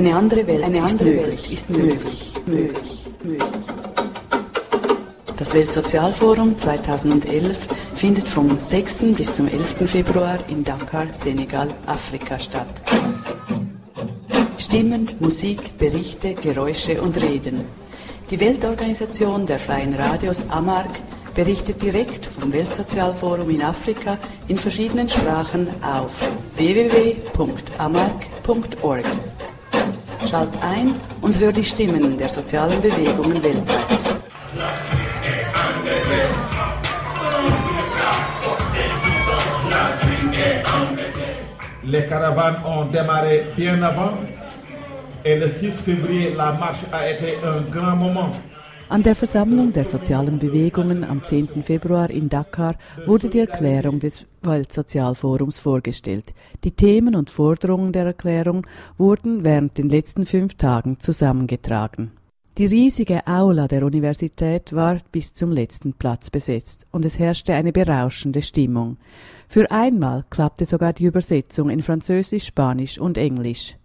Eine andere Welt, ist möglich. Das Weltsozialforum 2011 findet vom 6. bis zum 11. Februar in Dakar, Senegal, Afrika statt. Stimmen, Musik, Berichte, Geräusche und Reden. Die Weltorganisation der Freien Radios AMARC berichtet direkt vom Weltsozialforum in Afrika in verschiedenen Sprachen auf www.amarc.org. Schalt ein und hör die Stimmen der sozialen Bewegungen weltweit. Les caravanes ont démarré bien avant et le 6 février, la marche a été un grand moment. An der Versammlung der sozialen Bewegungen am 10. Februar in Dakar wurde die Erklärung des Weltsozialforums vorgestellt. Die Themen und Forderungen der Erklärung wurden während den letzten 5 Tagen zusammengetragen. Die riesige Aula der Universität war bis zum letzten Platz besetzt und es herrschte eine berauschende Stimmung. Für einmal klappte sogar die Übersetzung in Französisch, Spanisch und Englisch.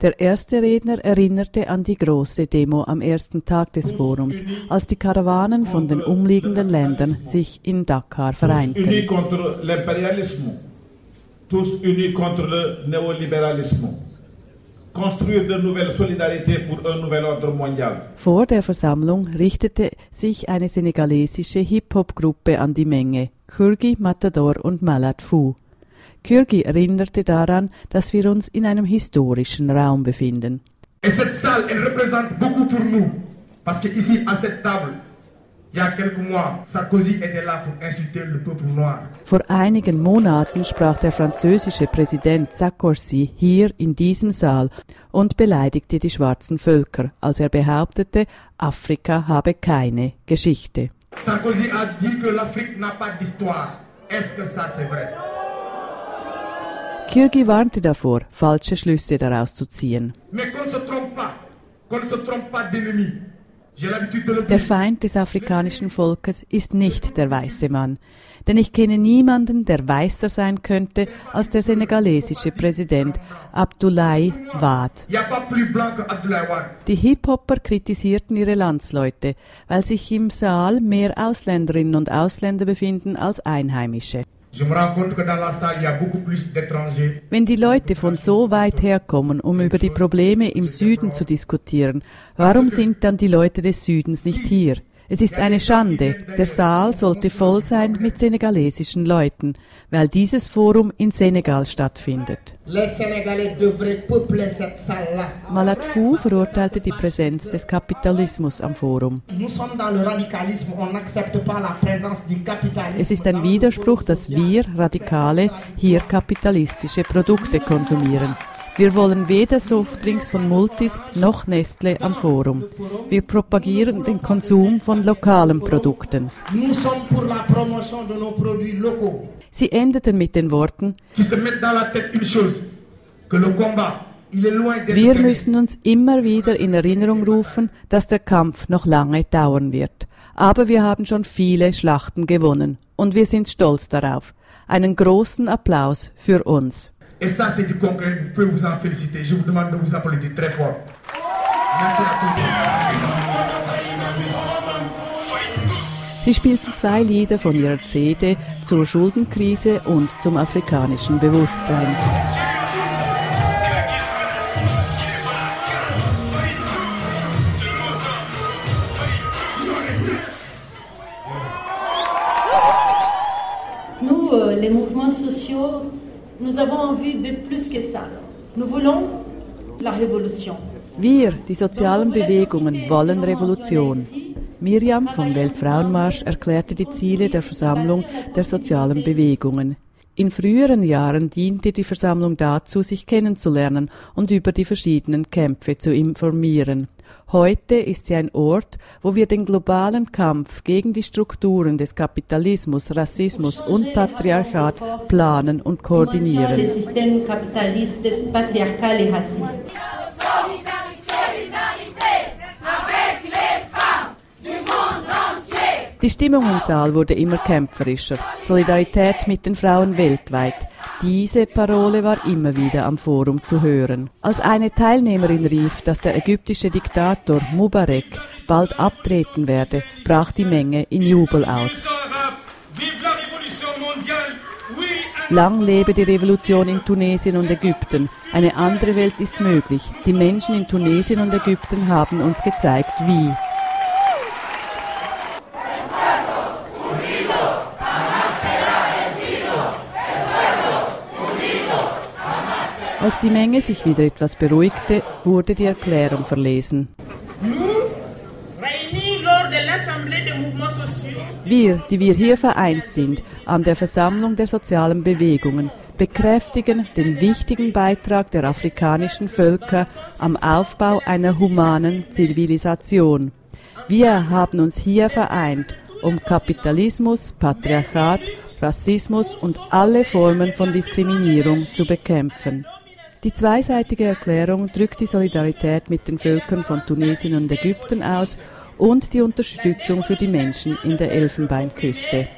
Der erste Redner erinnerte an die große Demo am ersten Tag des Forums, als die Karawanen von den umliegenden Ländern sich in Dakar vereinten. Vor der Versammlung richtete sich eine senegalesische Hip-Hop-Gruppe an die Menge, Keurgui, Matador und Malal Fou. Keurgui erinnerte daran, dass wir uns in einem historischen Raum befinden. Vor einigen Monaten sprach der französische Präsident Sarkozy hier in diesem Saal und beleidigte die schwarzen Völker, als er behauptete, Afrika habe keine Geschichte. Sarkozy hat gesagt, dass l'Afrique n'a pas d'histoire. Est-ce que ça c'est vrai? Keurgui warnte davor, falsche Schlüsse daraus zu ziehen. Der Feind des afrikanischen Volkes ist nicht der weiße Mann, denn ich kenne niemanden, der weißer sein könnte als der senegalesische Präsident Abdoulaye Wade. Die Hip-Hopper kritisierten ihre Landsleute, weil sich im Saal mehr Ausländerinnen und Ausländer befinden als Einheimische. Wenn die Leute von so weit herkommen, um über die Probleme im Süden zu diskutieren, warum sind dann die Leute des Südens nicht hier? Es ist eine Schande. Der Saal sollte voll sein mit senegalesischen Leuten, weil dieses Forum in Senegal stattfindet. Malal Fou verurteilte die Präsenz des Kapitalismus am Forum. Es ist ein Widerspruch, dass wir, Radikale, hier kapitalistische Produkte konsumieren. Wir wollen weder Softdrinks von Multis noch Nestlé am Forum. Wir propagieren den Konsum von lokalen Produkten. Sie endeten mit den Worten: Wir müssen uns immer wieder in Erinnerung rufen, dass der Kampf noch lange dauern wird. Aber wir haben schon viele Schlachten gewonnen und wir sind stolz darauf. Einen großen Applaus für uns. Et ça, c'est du concret, vous pouvez vous en féliciter. Je vous demande de vous applaudir très fort. Merci à tous. Sie spielten 2 Lieder von ihrer CD zur Schuldenkrise und zum afrikanischen Bewusstsein. Nous, les mouvements sociaux, nous avons envie de plus que ça. Nous voulons la révolution. Wir, die sozialen Bewegungen, wollen Revolution. Miriam vom Weltfrauenmarsch erklärte die Ziele der Versammlung der sozialen Bewegungen. In früheren Jahren diente die Versammlung dazu, sich kennenzulernen und über die verschiedenen Kämpfe zu informieren. Heute ist sie ein Ort, wo wir den globalen Kampf gegen die Strukturen des Kapitalismus, Rassismus und Patriarchat planen und koordinieren. Die Stimmung im Saal wurde immer kämpferischer. Solidarität mit den Frauen weltweit. Diese Parole war immer wieder am Forum zu hören. Als eine Teilnehmerin rief, dass der ägyptische Diktator Mubarak bald abtreten werde, brach die Menge in Jubel aus. Lang lebe die Revolution in Tunesien und Ägypten. Eine andere Welt ist möglich. Die Menschen in Tunesien und Ägypten haben uns gezeigt, wie. Als die Menge sich wieder etwas beruhigte, wurde die Erklärung verlesen. Wir, die wir hier vereint sind, an der Versammlung der sozialen Bewegungen, bekräftigen den wichtigen Beitrag der afrikanischen Völker am Aufbau einer humanen Zivilisation. Wir haben uns hier vereint, um Kapitalismus, Patriarchat, Rassismus und alle Formen von Diskriminierung zu bekämpfen. Die zweiseitige Erklärung drückt die Solidarität mit den Völkern von Tunesien und Ägypten aus und die Unterstützung für die Menschen in der Elfenbeinküste.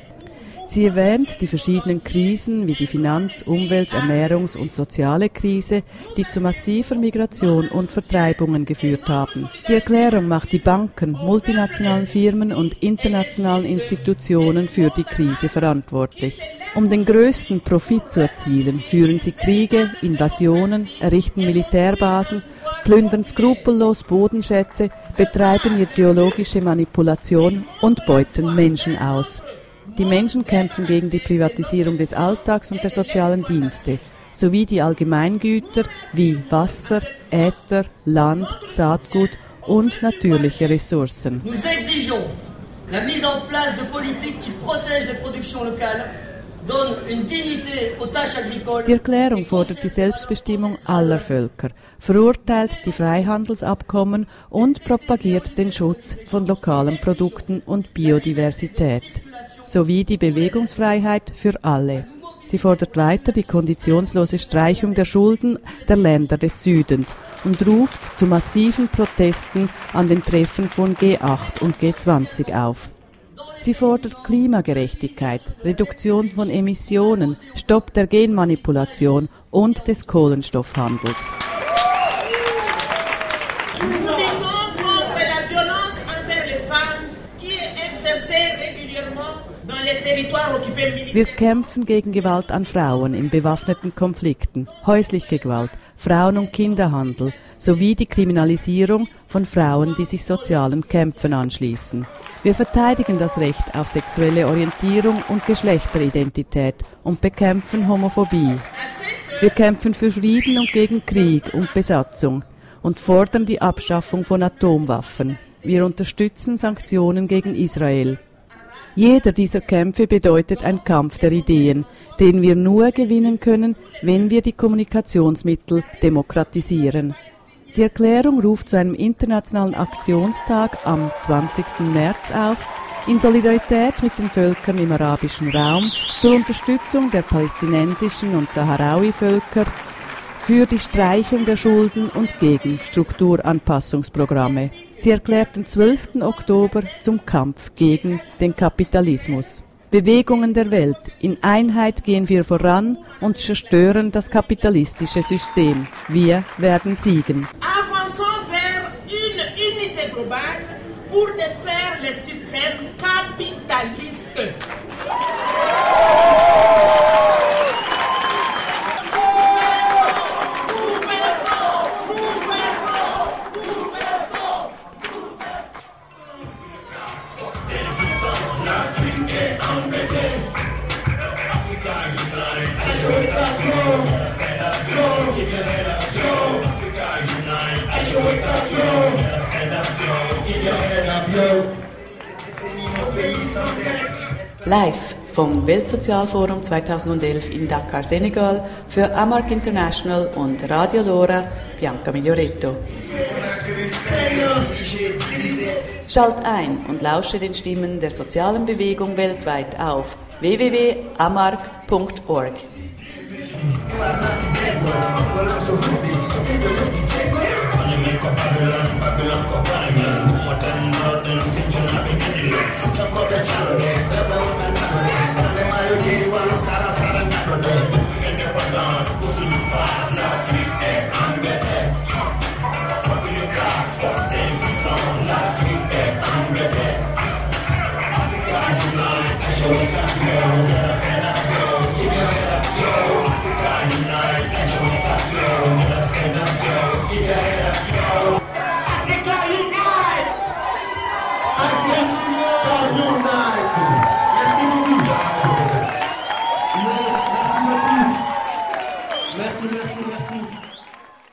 Sie erwähnt die verschiedenen Krisen wie die Finanz-, Umwelt-, Ernährungs- und soziale Krise, die zu massiver Migration und Vertreibungen geführt haben. Die Erklärung macht die Banken, multinationalen Firmen und internationalen Institutionen für die Krise verantwortlich. Um den größten Profit zu erzielen, führen sie Kriege, Invasionen, errichten Militärbasen, plündern skrupellos Bodenschätze, betreiben ideologische Manipulation und beuten Menschen aus. Die Menschen kämpfen gegen die Privatisierung des Alltags und der sozialen Dienste, sowie die Allgemeingüter wie Wasser, Äther, Land, Saatgut und natürliche Ressourcen. Nous exigeons la mise en place de politiques qui protègent les productions locales. Die Erklärung fordert die Selbstbestimmung aller Völker, verurteilt die Freihandelsabkommen und propagiert den Schutz von lokalen Produkten und Biodiversität, sowie die Bewegungsfreiheit für alle. Sie fordert weiter die konditionslose Streichung der Schulden der Länder des Südens und ruft zu massiven Protesten an den Treffen von G8 und G20 auf. Sie fordert Klimagerechtigkeit, Reduktion von Emissionen, Stopp der Genmanipulation und des Kohlenstoffhandels. Wir kämpfen gegen Gewalt an Frauen in bewaffneten Konflikten, häusliche Gewalt, Frauen- und Kinderhandel sowie die Kriminalisierung von Frauen, die sich sozialen Kämpfen anschließen. Wir verteidigen das Recht auf sexuelle Orientierung und Geschlechteridentität und bekämpfen Homophobie. Wir kämpfen für Frieden und gegen Krieg und Besatzung und fordern die Abschaffung von Atomwaffen. Wir unterstützen Sanktionen gegen Israel. Jeder dieser Kämpfe bedeutet einen Kampf der Ideen, den wir nur gewinnen können, wenn wir die Kommunikationsmittel demokratisieren. Die Erklärung ruft zu einem internationalen Aktionstag am 20. März auf, in Solidarität mit den Völkern im arabischen Raum, zur Unterstützung der palästinensischen und Sahrawi-Völker, für die Streichung der Schulden und gegen Strukturanpassungsprogramme. Sie erklärt den 12. Oktober zum Kampf gegen den Kapitalismus. Bewegungen der Welt. In Einheit gehen wir voran und zerstören das kapitalistische System. Wir werden siegen. Live vom Weltsozialforum 2011 in Dakar, Senegal, für AMARC International und Radio Lora, Bianca Miglioretto. Schalt ein und lausche den Stimmen der sozialen Bewegung weltweit auf www.amarc.org.